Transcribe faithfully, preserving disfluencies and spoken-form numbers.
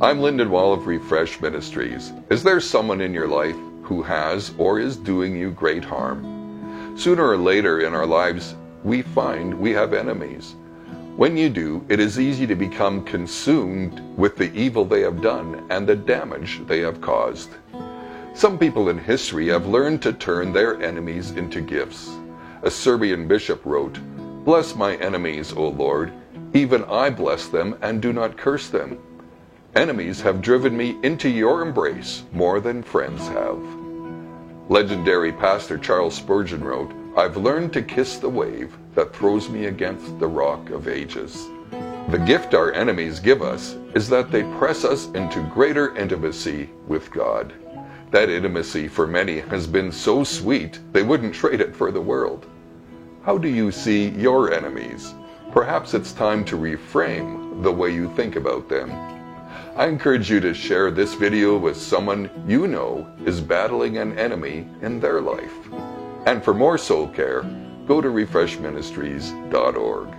I'm Lyndon Wall of Refresh Ministries. Is there someone in your life who has or is doing you great harm? Sooner or later in our lives, we find we have enemies. When you do, it is easy to become consumed with the evil they have done and the damage they have caused. Some people in history have learned to turn their enemies into gifts. A Serbian bishop wrote, "Bless my enemies, O Lord. Even I bless them and do not curse them. Enemies have driven me into your embrace more than friends have." Legendary pastor Charles Spurgeon wrote, "I've learned to kiss the wave that throws me against the rock of ages." The gift our enemies give us is that they press us into greater intimacy with God. That intimacy for many has been so sweet they wouldn't trade it for the world. How do you see your enemies? Perhaps it's time to reframe the way you think about them. I encourage you to share this video with someone you know is battling an enemy in their life. And for more soul care, go to refresh ministries dot org.